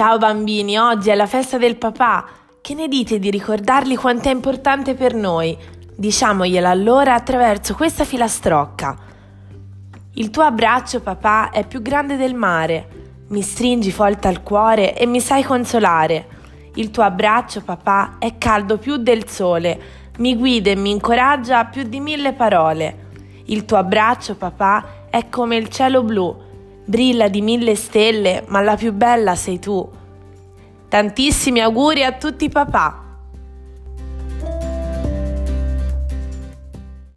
Ciao bambini, oggi è la festa del papà. Che ne dite di ricordargli quanto è importante per noi? Diciamoglielo allora attraverso questa filastrocca. Il tuo abbraccio, papà, è più grande del mare. Mi stringi forte al cuore e mi sai consolare. Il tuo abbraccio, papà, è caldo più del sole. Mi guida e mi incoraggia più di 1000 parole. Il tuo abbraccio, papà, è come il cielo blu. Brilla di 1000 stelle, ma la più bella sei tu. Tantissimi auguri a tutti i papà!